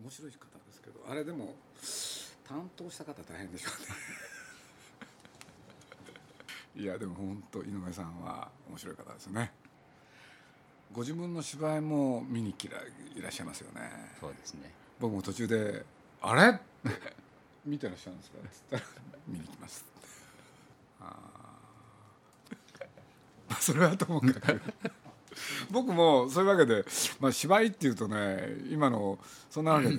面白い方ですけど、あれでも担当した方大変でしょうねいやでも本当井上さんは面白い方ですね。ご自分の芝居も見にいらっしゃいますよね。そうですね。僕も途中であれ見てらっしゃるんですかって言ったら見に来ますそれはともかく僕もそういうわけで、芝居っていうとね、今のそんなわけで、井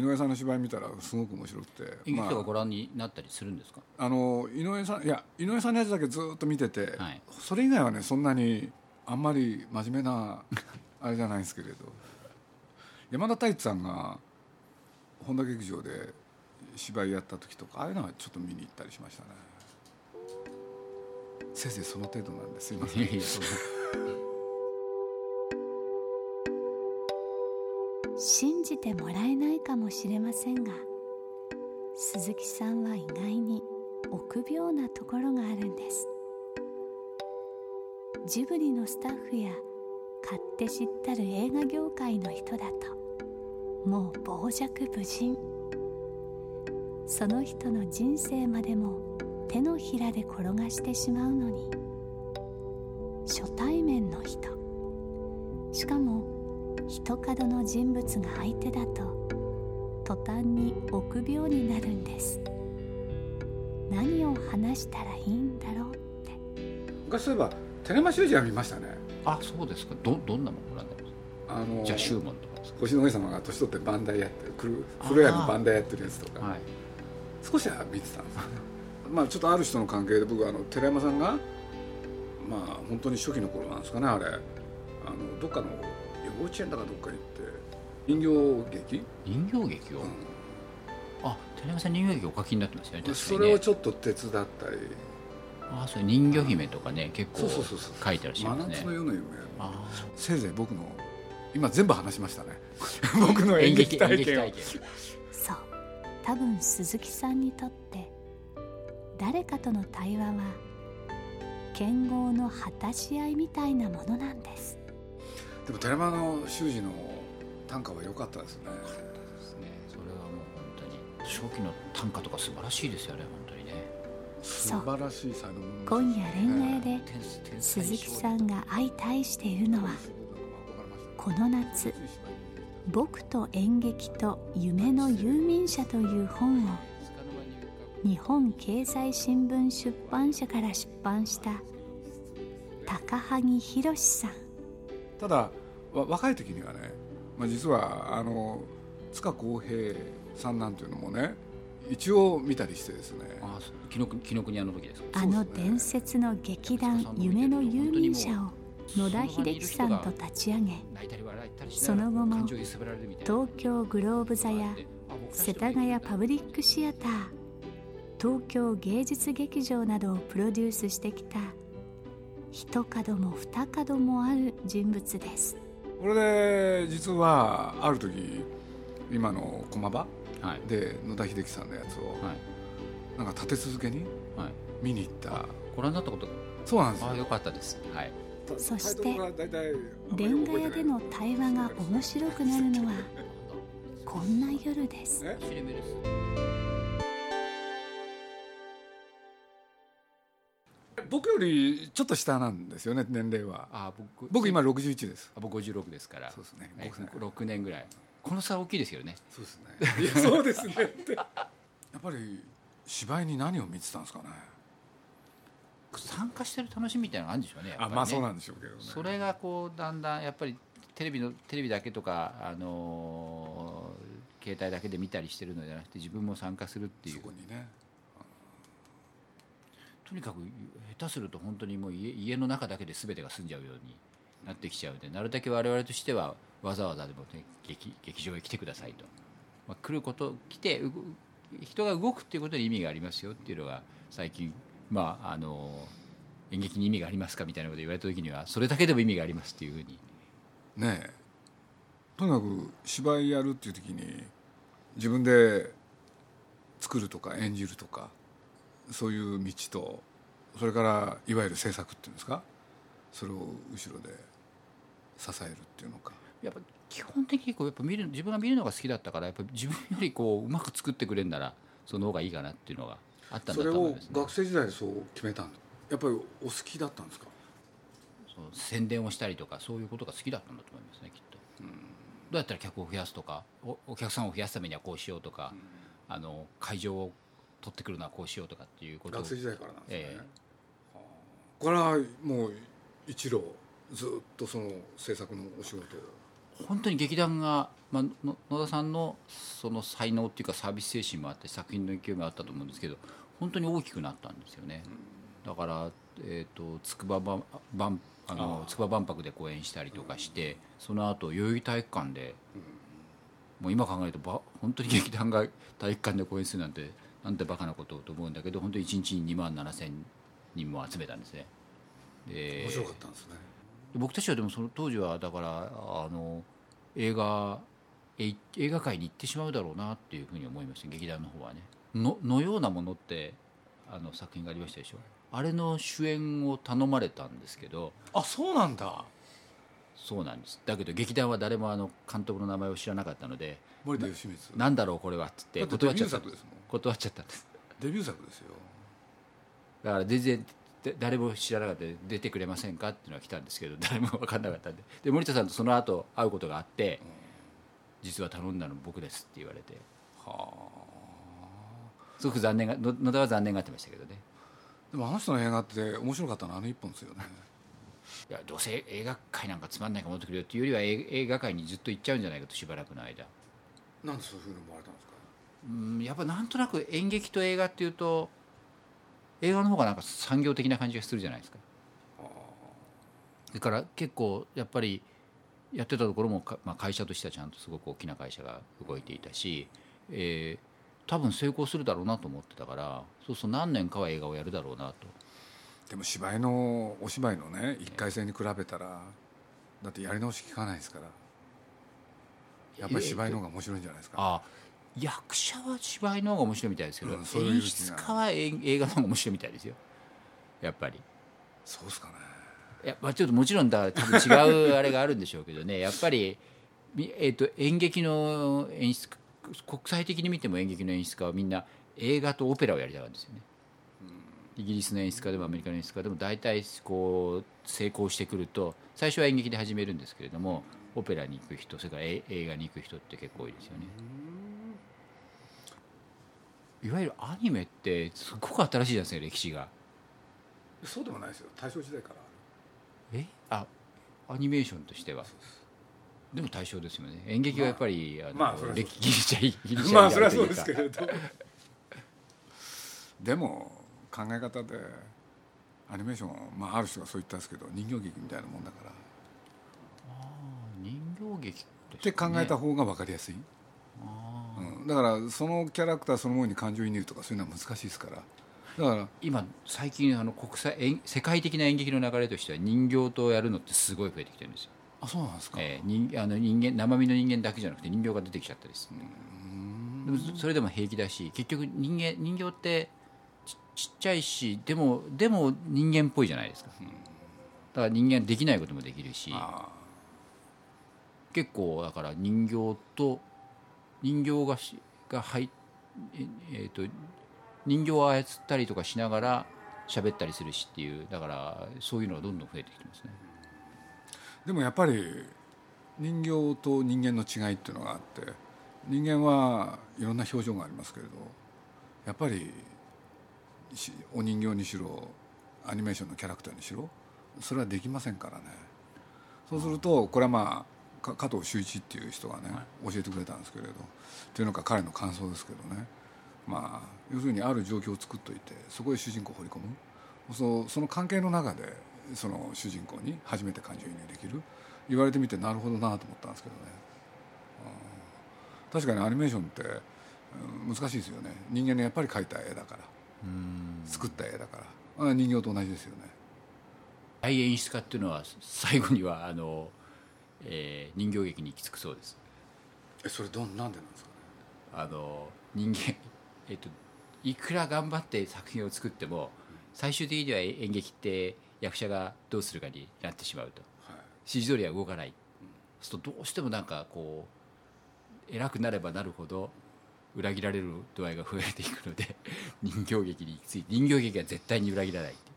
上さんの芝居見たらすごく面白くて、いい人がご覧になったりするんですか？井上さんのやつだけずっと見てて、はい、それ以外はねそんなにあんまり真面目なあれじゃないんですけれど山田太一さんが本田劇場で芝居やった時とか、ああいうのはちょっと見に行ったりしましたね。せいぜいその程度なんです。すいません信じてもらえないかもしれませんが、鈴木さんは意外に臆病なところがあるんです。ジブリのスタッフや勝手知ったる映画業界の人だともう傍若無人、その人の人生までも手のひらで転がしてしまうのに、初対面の人、しかも一角の人物が相手だと途端に臆病になるんです。何を話したらいいんだろうって。昔そういえばテレマ修司は見ましたね。あ、そうですか。どんなものご覧になりますか？じゃあシューマンとかですか？星野源様が年取ってバンダイやってる、黒屋のバンダイやってるやつとか、はい、少しは見てたんですよねちょっとある人の関係で、僕寺山さんが本当に初期の頃なんですかね、あれどっかの幼稚園だかどっかに行って人形劇を、うん、寺山さん人形劇お書きになってますよね。確かにね、それをちょっと手伝ったり。ああ、そう、人魚姫とかね、結構書いてらっしゃいますね。真夏の夜の夢。あ、せいぜい僕の今全部話しましたね僕の演劇体験をそう、多分鈴木さんにとって誰かとの対話は剣豪の果たし合いみたいなものなんです。でも寺間の修二の短歌は良かったですね。それはもう本当に初期の短歌とか素晴らしいですよね。本当にね、素晴らしい才能。今夜恋愛で鈴木さんが相対しているのは、この夏僕と演劇と夢の遊民者という本を日本経済新聞出版社から出版した高萩博さん。ただ若い時にはね、実は塚浩平さんなんていうのもね一応見たりしてですね。ああ、紀ノ国屋の時ですか。伝説の劇団夢の遊民者を野田秀樹さんと立ち上げ、その後も東京グローブ座や世田谷パブリックシアター、東京芸術劇場などをプロデュースしてきた一角も二角もある人物です。これで実はある時今の駒場で野田秀樹さんのやつをなんか立て続けに見に行った、はい、ご覧になったことが。そうなんですよ。よかったです、はい、そしてレンガ屋での対話が面白くなるのはこんな夜です。僕よりちょっと下なんですよね、年齢は。僕今61です。僕56ですから。そうですね、6年ぐらい。この差大きいですよね。そうですね。いや、そうですねってやっぱり芝居に何を見てたんですかね。参加してる楽しみみたいなのがあるんでしょうね、やっぱりね。そうなんでしょうけどね。それがこうだんだんやっぱりテレビだけとか携帯だけで見たりしてるのじゃなくて自分も参加するっていう、そこにね、とにかく下手すると本当にもう 家の中だけで全てが済んじゃうようになってきちゃうので、なるだけ我々としてはわざわざでも、ね、劇場へ来てくださいと、まあ、来ること来て人が動くっていうことに意味がありますよっていうのが最近、まあ、演劇に意味がありますかみたいなこと言われた時にはそれだけでも意味がありますっていうふうにねえ、とにかく芝居やるっていう時に自分で作るとか演じるとかそういう道と、それからいわゆる制作っていうんですか、それを後ろで支えるっていうのか、やっぱ基本的にこうやっぱ自分が見るのが好きだったから、やっぱ自分よりこううまく作ってくれるならその方がいいかなっていうのがあったんだと思いますね。それを学生時代でそう決めたんだ。やっぱりお好きだったんですか。そう宣伝をしたりとかそういうことが好きだったんだと思いますね、きっと。うん、どうやったら客を増やすとか お客さんを増やすためにはこうしようとか、うん、会場を取ってくるのはこうしようとかっていうことを学生時代からなんですね、これはもう一路ずっとその制作のお仕事を本当に劇団が、まあ、野田さんのその才能っていうかサービス精神もあって作品の勢いもあったと思うんですけど、本当に大きくなったんですよね、うん、だから、筑波万博で公演したりとかして、うん、その後代々木体育館で、うん、もう今考えると本当に劇団が体育館で公演するなんてなんてバカなことと思うんだけど、本当に1日に27,000人も集めたんですね。で面白かったんですね。僕たちはでもその当時はだから映画界に行ってしまうだろうなっていうふうに思いました。劇団の方はね、のようなものって作品がありましたでしょ。あれの主演を頼まれたんですけど、あ、そうなんだ。そうなんです。だけど劇団は誰も監督の名前を知らなかったので、森田芳光、なんだろうこれはっつって断っちゃったんです。デビュー作ですよ。だから全然誰も知らなかったで出てくれませんかっていうのが来たんですけど、誰も分かんなかったんで、で森田さんとその後会うことがあって、うん、実は頼んだの僕ですって言われて、はあ、すごく残念が野田は残念がってましたけどね。でもあの人の映画って面白かったのは一本ですよね。いやどうせ映画界なんかつまんないから戻ってくるよっていうよりは映画界にずっと行っちゃうんじゃないかとしばらくの間。なんでそういうふうに思われたんですか。うん、やっぱなんとなく演劇と映画っていうと映画の方がなんか産業的な感じがするじゃないですか。だから結構やっぱりやってたところも、まあ、会社としてはちゃんとすごく大きな会社が動いていたし、多分成功するだろうなと思ってたから、そうそう何年かは映画をやるだろうなと。でもお芝居のね一回戦に比べたらだってやり直し効かないですから、やっぱり芝居の方が面白いんじゃないですか。あ、役者は芝居の方が面白いみたいですけど、うん、そういう演出家は映画の方が面白いみたいですよ、やっぱり。そうですかね。いや、まあ、ちょっともちろんだ多分違うあれがあるんでしょうけどねやっぱり、演劇の演出国際的に見ても演劇の演出家はみんな映画とオペラをやりたがるんですよね。イギリスの演出家でもアメリカの演出家でも大体こう成功してくると最初は演劇で始めるんですけれども、オペラに行く人、それから映画に行く人って結構多いですよね。いわゆるアニメってすごく新しいじゃないですか、歴史が。そうでもないですよ、大正時代からある。アニメーションとしては。でも大正ですよね。演劇はやっぱり、ギリシャ、まあそれはそうですけれどでも考え方でアニメーション、まあ、ある人がそう言ったんですけど、人形劇みたいなもんだから、あ、人形劇ですね、って考えた方が分かりやすい。あ、うん、だからそのキャラクターそのものに感情移入とかそういうのは難しいですから。だから今最近世界的な演劇の流れとしては人形とやるのってすごい増えてきてるんですよ。あ、そうなんですか。人間、生身の人間だけじゃなくて人形が出てきちゃったりする。うん、でもそれでも平気だし、結局人形ってちっちゃいし、でも人間っぽいじゃないですか。だから人間できないこともできるし、結構だから人形が人形を操ったりとかしながら喋ったりするしっていう、だからそういうのがどんどん増えてきてますね。でもやっぱり人形と人間の違いっていうのがあって、人間はいろんな表情がありますけれど、やっぱりお人形にしろアニメーションのキャラクターにしろそれはできませんからね。そうするとこれはまあ加藤修一っていう人がね、はい、教えてくれたんですけれどというのが彼の感想ですけどね、まあ、要するにある状況を作っておいてそこへ主人公を放り込む、その関係の中でその主人公に初めて感情移入できる、言われてみてなるほどなと思ったんですけどね、うん、確かにアニメーションって難しいですよね。人間のやっぱり描いた絵だから、作った絵だから、人形と同じですよね。大演出家っていうのは最後には人形劇に行き着くそうです。それなんでなんですかね。人間、いくら頑張って作品を作っても最終的には演劇って役者がどうするかになってしまうと、はい、指示通りは動かない、そうするとどうしてもなんかこう偉くなればなるほど裏切られる度合いが増えていくので人形劇に行き着いて、人形劇は絶対に裏切らないって。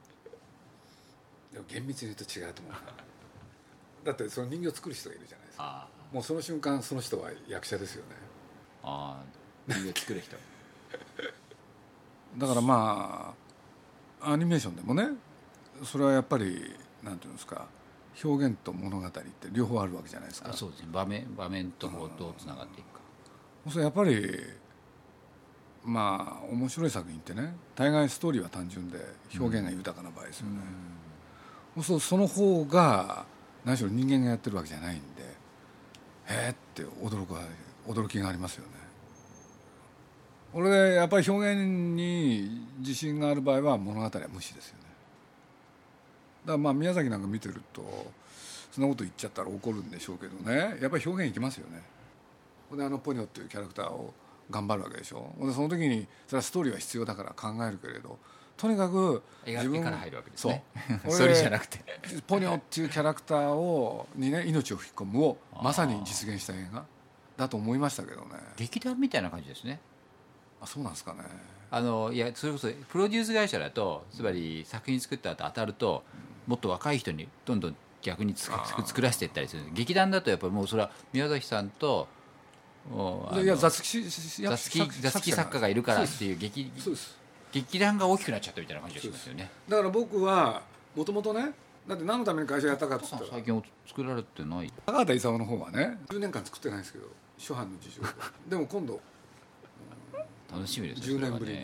でも厳密に言うと違うと思うだってその人形を作る人がいるじゃないですか。あ、もうその瞬間その人は役者ですよね。あ、人形作る人だからまあアニメーションでもね、それはやっぱりなんていうんですか、表現と物語って両方あるわけじゃないですか。あ、そうですね。場面とこうどうつながっていくか、それやっぱりまあ面白い作品ってね、大概ストーリーは単純で表現が豊かな場合ですよね、うん、その方が何しろ人間がやってるわけじゃないんで、へーって驚きがありますよね。俺でやっぱり表現に自信がある場合は物語は無視ですよね。だからまあ宮崎なんか見てるとそんなこと言っちゃったら怒るんでしょうけどね、やっぱり表現いきますよね。でポニョっていうキャラクターを頑張るわけでしょ。でその時にそれはストーリーは必要だから考えるけれど、とにかく自分から入るわけですね。そうストーリーじゃなくてポニョっていうキャラクターにね、命を吹き込むをまさに実現した映画だと思いましたけどね。劇団みたいな感じですね。あ、そうなんですかね。いや、それこそプロデュース会社だと、つまり作品作った後当たるともっと若い人にどんどん逆に作らせていったりする。劇団だとやっぱりもうそれは宮崎さんと座敷作家がいるからっていう劇団が大きくなっちゃったみたいな感じがしますよね。だから僕はもともとね、だって何のために会社やったかって言ったら最近作られてない。高畑勲の方はね10年間作ってないんですけど、初版の事情でも今度楽しみですね。10年ぶりに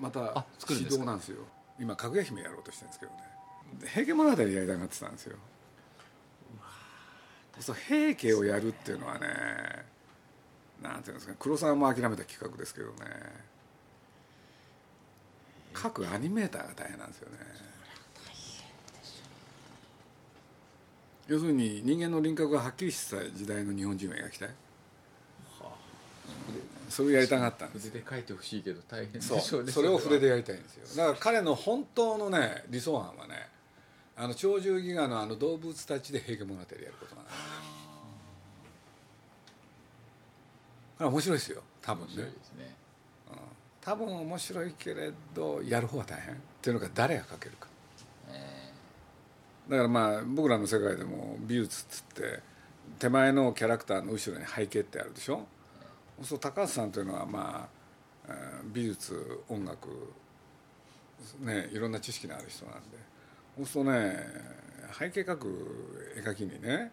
また始動なんですよ。今かぐや姫やろうとしてるんですけどね、平家物語やりたがってたんですよ。そう、平家をやるっていうのはね、なんていうんですか、黒沢も諦めた企画ですけどね、各アニメーターが大変なんですよね。要するに人間の輪郭がはっきりした時代の日本人を描きたい、それをやりたかったんです。筆で描いてほしいけど大変でしょうね。それを筆でやりたいんですよ。だから彼の本当のね、理想案はね、鳥獣戯画の動物たちで平家物語やることなんです。面白いですよ、多分ね。面白いですね、うん、多分面白いけれどやる方は大変っていうのが誰が描けるか、だからまあ僕らの世界でも美術っつって手前のキャラクターの後ろに背景ってあるでしょ、そう高橋さんというのはまあ美術音楽ね、いろんな知識のある人なんで、そうね、背景描く絵描きにね、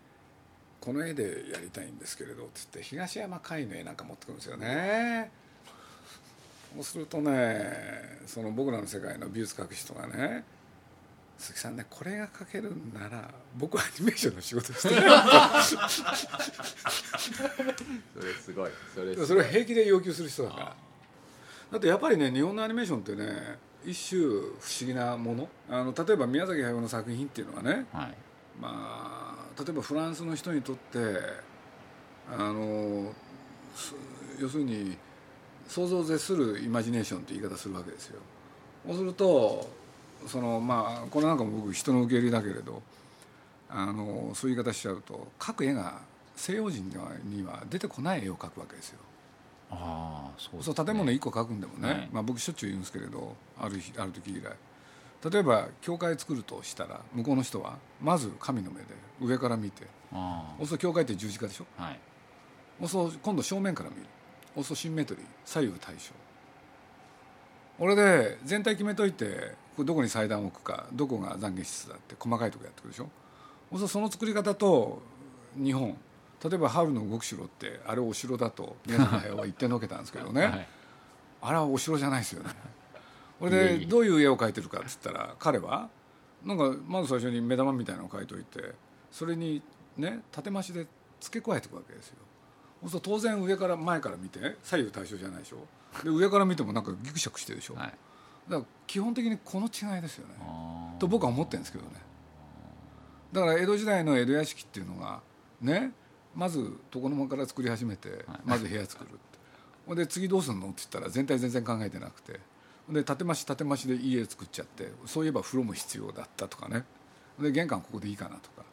この絵でやりたいんですけれどって言って東山魁の絵なんか持ってくるんですよね。そうするとね、その僕らの世界の美術描く人がね、鈴木さんね、これが描けるなら僕はアニメーションの仕事してるそれすごい、それを平気で要求する人だから。だってやっぱりね、日本のアニメーションってね、一種不思議なもの、例えば宮崎駿の作品っていうのはね、はい、まあ例えばフランスの人にとって要するに想像を絶するイマジネーションって言い方するわけですよ。そうするとまあこれなんかも僕人の受け入れだけれどそういう言い方しちゃうと、描く絵が西洋人には出てこない絵を描くわけですよ。あ、そうですね。そう、建物1個描くんでもね、はい、まあ、僕しょっちゅう言うんですけれど、ある時以来、例えば教会作るとしたら向こうの人はまず神の目で上から見て、おそ教会って十字架でしょ、はい、おそ今度正面から見る、おそシンメトリー、左右対称、これで全体決めといて、これどこに祭壇を置くか、どこが懺悔室だって細かいところやってくるでしょ。おそその作り方と日本、例えば春の動く城ってあれお城だと宮崎駿は言ってのけたんですけどね、はい、あれはお城じゃないですよね。これでどういう絵を描いてるかって言ったら、彼はなんかまず最初に目玉みたいなのを描いておいて、それにね縦増しで付け加えていくわけですよ。そうすると当然上から前から見て左右対称じゃないでしょ。で上から見てもなんかギクシャクしてるでしょ、はい、だから基本的にこの違いですよねと僕は思ってるんですけどね。だから江戸時代の江戸屋敷っていうのがね、まず床の間から作り始めて、はい、まず部屋作るってで次どうするのって言ったら全体全然考えてなくて、で建増し建増しで家作っちゃって、そういえば風呂も必要だったとかね、で玄関ここでいいかなとか、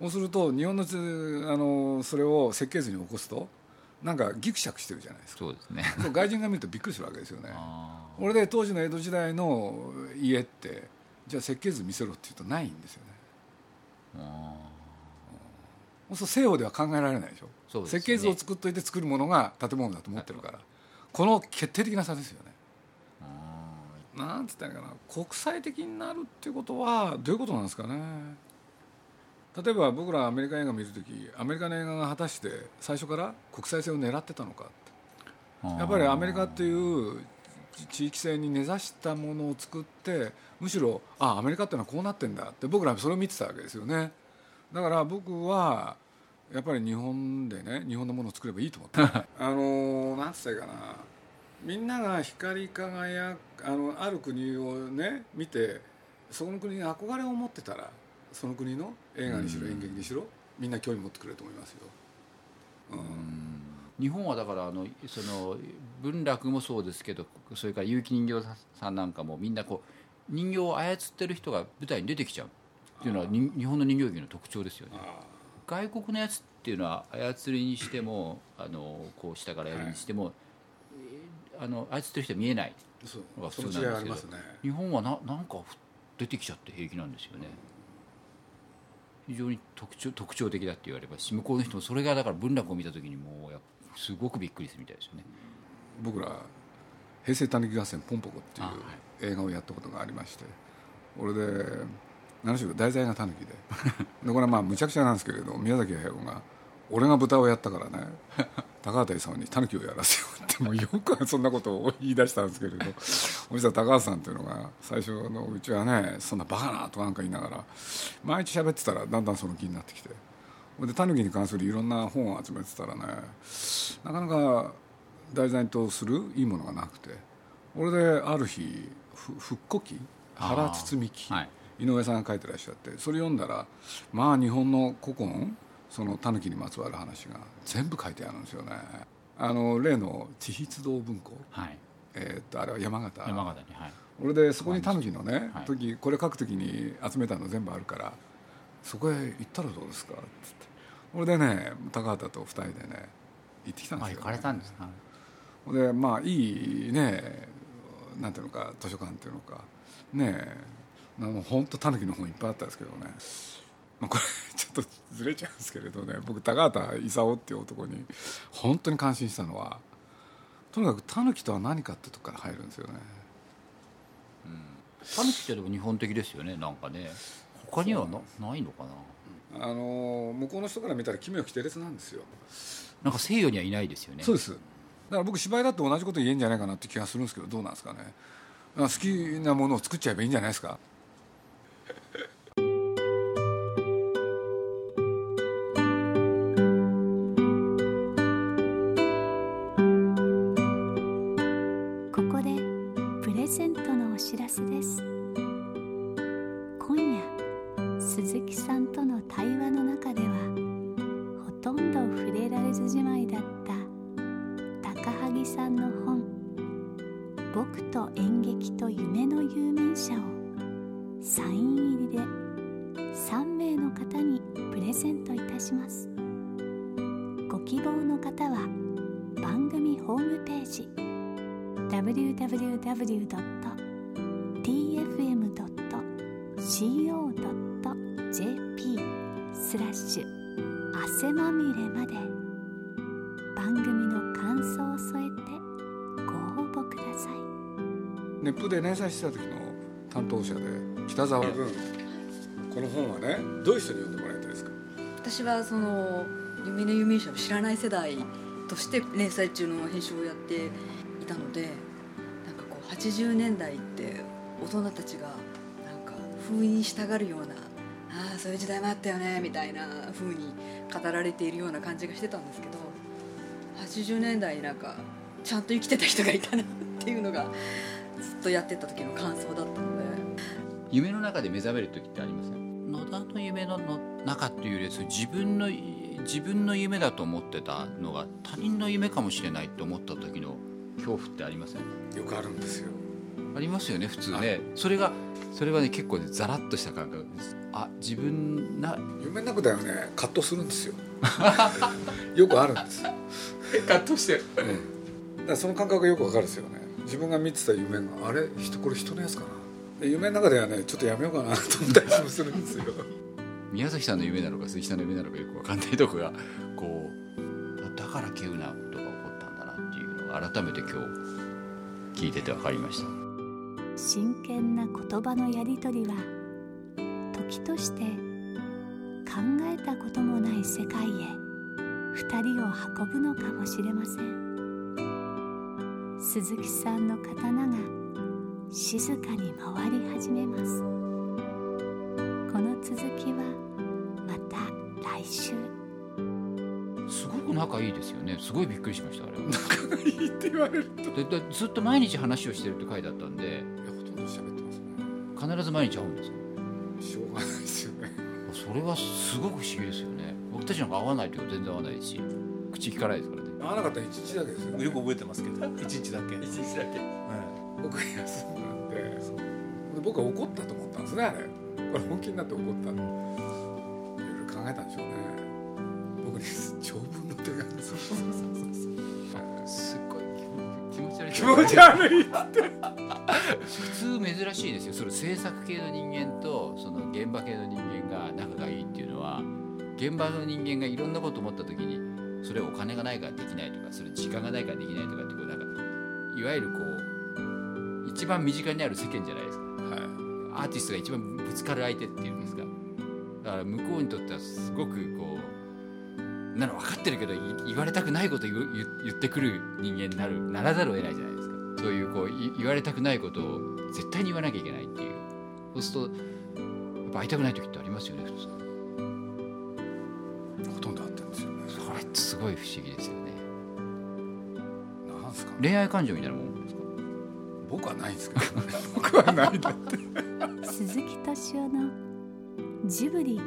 そうすると日本のそれを設計図に起こすとなんかギクシャクしてるじゃないですか。そうですね。外人が見るとびっくりするわけですよね。これで当時の江戸時代の家ってじゃあ設計図見せろって言うとないんですよね。そう西洋では考えられないでしょ。そうですね。設計図を作っといて作るものが建物だと思ってるから、この決定的な差ですよね。なんて言ったらいいかな、国際的になるっていうことはどういうことなんですかね。例えば僕らアメリカ映画見るとき、アメリカの映画が果たして最初から国際性を狙ってたのかって、やっぱりアメリカっていう地域性に根ざしたものを作って、むしろアメリカってのはこうなってんだって僕らそれを見てたわけですよね。だから僕はやっぱり日本でね、日本のものを作ればいいと思ってなんて言ったらいいかな、みんなが光り輝くある国をね見て、そこの国に憧れを持ってたら、その国の映画にしろ演劇にしろみんな興味持ってくれると思いますよ、うん、日本はだからその文楽もそうですけど、それから結城人形さんなんかもみんなこう人形を操ってる人が舞台に出てきちゃうっていうのは日本の人形劇の特徴ですよね。外国のやつっていうのは操りにしてもこう下からやるにしても、はい、操ってる人は見えないのが普通なんですけど、ね、日本はなんか出てきちゃって平気なんですよね、うん、非常に特徴的だって言われますし、向こうの人もそれがだから文楽を見た時にもうすごくびっくりするみたいですよね。僕ら平成たぬき合戦ポンポコっていう映画をやったことがありまして、はい、俺で何しろ題材がたぬき でこれはまあむちゃくちゃなんですけれど、宮崎駿が俺が豚をやったからね高畑さんにたぬきをやらせようってもうよくそんなことを言い出したんですけれど、実は高畑さんっていうのが最初のうちはね、そんなバカなとなんか言いながら毎日喋ってたらだんだんその気になってきて、でたぬきに関するいろんな本を集めてたらね、なかなか題材とするいいものがなくて、俺である日復古記原堤記、はい、井上さんが書いてらっしゃって、それ読んだらまあ日本の古今そのタヌキにまつわる話が全部書いてあるんですよね。例の地筆堂文庫、はい、あれは山形に、はい、これでそこにタヌキのね、はい、時これ書くときに集めたの全部あるからそこへ行ったらどうですかって言って、これでね高畑と2人でね行ってきたんですよ、ね、行かれたんですか、はい、でまあいいね、なんていうのか図書館っていうのかね、本当タヌキの本いっぱいあったんですけどね、まあ、これちょっとずれちゃうんですけれどね、僕高畑勲っていう男に本当に感心したのは、とにかくタヌキとは何かってとこから入るんですよね、うん、タヌキってでも日本的ですよね、なんかね他にはないのかな、向こうの人から見たら奇妙奇天烈なんですよ、なんか西洋にはいないですよね。そうです。だから僕芝居だって同じこと言えんじゃないかなって気がするんですけど、どうなんですかね。好きなものを作っちゃえばいいんじゃないですか。ネップで連載してた時の担当者で北沢君、この本はねどういう人に読んでもらいたいですか。私はその夢の有名者を知らない世代として連載中の編集をやっていたので、なんかこう80年代って大人たちがなんか封印したがるような、ああそういう時代もあったよねみたいな風に語られているような感じがしてたんですけど、80年代なんかちゃんと生きてた人がいたなっていうのがずっとやってた時の感想だったので。夢の中で目覚める時ってありますね。野田の夢の中っていうより自分の夢だと思ってたのが他人の夢かもしれないと思った時の恐怖ってありません？よくあるんですよ。ありますよね普通ね。それはね結構ねザラッとした感覚です。自分な夢の中だよね。葛藤するんですよよくあるんです葛藤してる、うん、だからその感覚がよくわかるんですよね。自分が見てた夢があれこれ人のやつかな、夢の中ではねちょっとやめようかなと思ったりもするんですよ宮崎さんの夢なのか鈴木さんの夢なのかよくわかんないとこがこうだから急なことが起こったんだなっていうのが改めて今日聞いててわかりました。真剣な言葉のやり取りは時として考えたこともない世界へ二人を運ぶのかもしれません。鈴木さんの刀が静かに回り始めます。この続きはまた来週。すごく仲いいですよね。すごいびっくりしました。あれ仲がいいって言われるとずっと毎日話をしてるって回だったんで、いやほとんど喋ってますね。必ず毎日会うんですか？しょうがないですよね。それはすごく不思議ですよね。僕たちなんか合わないと全然合わないし、口利かないですからね。合わなかったら1日だけですよね。よく覚えてますけど1日だけ1日だけ、はい、僕が休んだんで、僕は怒ったと思ったんですね。あれこれ本気になって怒ったの。いろいろ考えたんでしょうね。僕に長文の手紙すっごい気持ち悪いって普通珍しいですよ。それ制作系の人間とその現場系の人間が仲がいいっていうのは、現場の人間がいろんなこと思った時にそれお金がないからできないとか、それ時間がないからできないとかってこうなんかいわゆるこう一番身近にある世間じゃないですか、はい、アーティストが一番ぶつかる相手っていうんですか。だから向こうにとってはすごくこうなの分かってるけど言われたくないことを言ってくる人間にならざるを得ないじゃないですか。そういうこう言われたくないことを絶対に言わなきゃいけないっていう、そうするとやっぱ会いたくない時ってありますよね。普通ほとんどあったんですよね。それってすごい不思議ですよね。なんすか恋愛感情みたいなもんですか？僕はないですけど、ね、僕はないだって鈴木敏夫のジブリ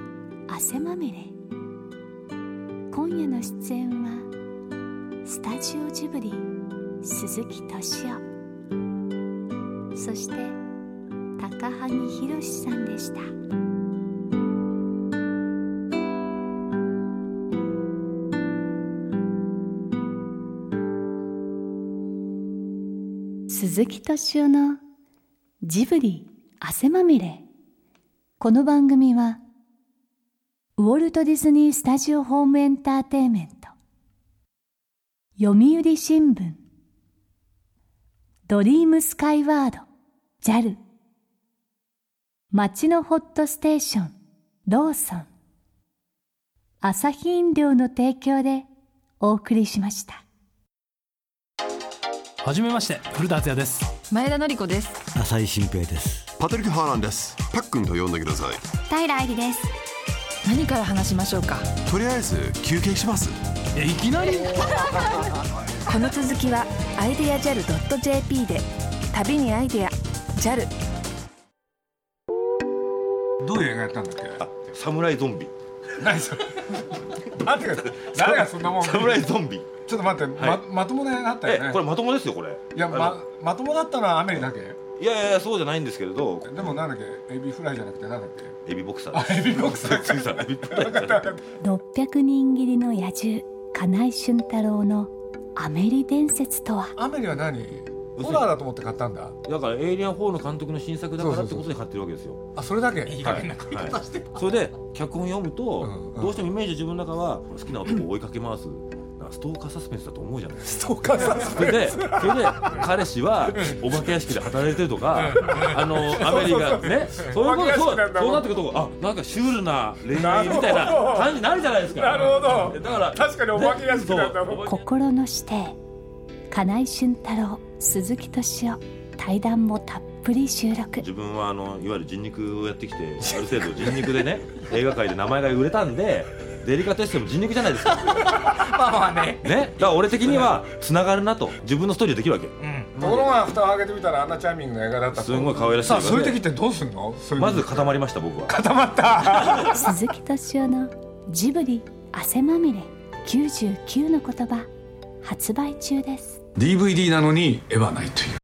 汗まみれ。今夜の出演はスタジオジブリ鈴木敏夫、そして高萩博さんでした。鈴木敏夫のジブリ汗まみれ。この番組はウォルト・ディズニー・スタジオ・ホーム・エンターテインメント、読売新聞、ドリームスカイワード JAL、 街のホットステーションローソン、アサヒ飲料の提供でお送りしました。はじめまして、古田敦也です。前田典子です。浅井新平です。パトリック・ハーランです。パックンと呼んでください。平愛理です。何から話しましょうか？とりあえず休憩します。いきなりこの続きはアイデア JAL.jp で旅にアイデア JAL。 どういう映画やったんだっけ？サムライゾンビ。何それ待ってください、誰がそんなもん。サムライゾンビ、ちょっと待って、はい、まともな映画あったよね。これまともですよこれ。いや、まともだったのはアメリだけ。いやいやそうじゃないんですけれど、でもなんだっけ、エビフライじゃなくてなんだっけ、エビボクサーです。エビボクサー600人斬りの野獣、金井俊太郎のアメリ伝説とは。アメリは何？ホラーだと思って買ったんだ。だからエイリアン4の監督の新作だからってことで買ってるわけですよ。そうそうそう、あ、それだけ。いい加減な買い方して、はいはい、それで脚本読むと、うんうん、どうしてもイメージ自分の中は好きな男を追いかけ回す、うん、ストーカーサスペンスだと思うじゃないですか。ストーカーサスペンスそれで彼氏はお化け屋敷で働いてるとかアメリカね、そういうことそうなってくると、あ、なんかシュールな恋愛みたいな感じになるじゃないですか。なるほど。だから確かにお化け屋敷なんだもん。心の師弟金井俊太郎、鈴木敏夫、対談もたっぷり収録。自分はいわゆる人肉をやってきて、ある程度人肉でね映画界で名前が売れたんで、デリカテッセも人肉じゃないですか。まあまあ ね、だから俺的にはつながるなと、自分のストーリーできるわけ、うん、ところが蓋を開けてみたらあんなチャーミングな映画だった。すごい可愛らしい。さあそういう時ってどうすんの？まず固まりました。僕は固まった鈴木敏夫のジブリ汗まみれ99の言葉、発売中です。 DVD なのに絵はないという。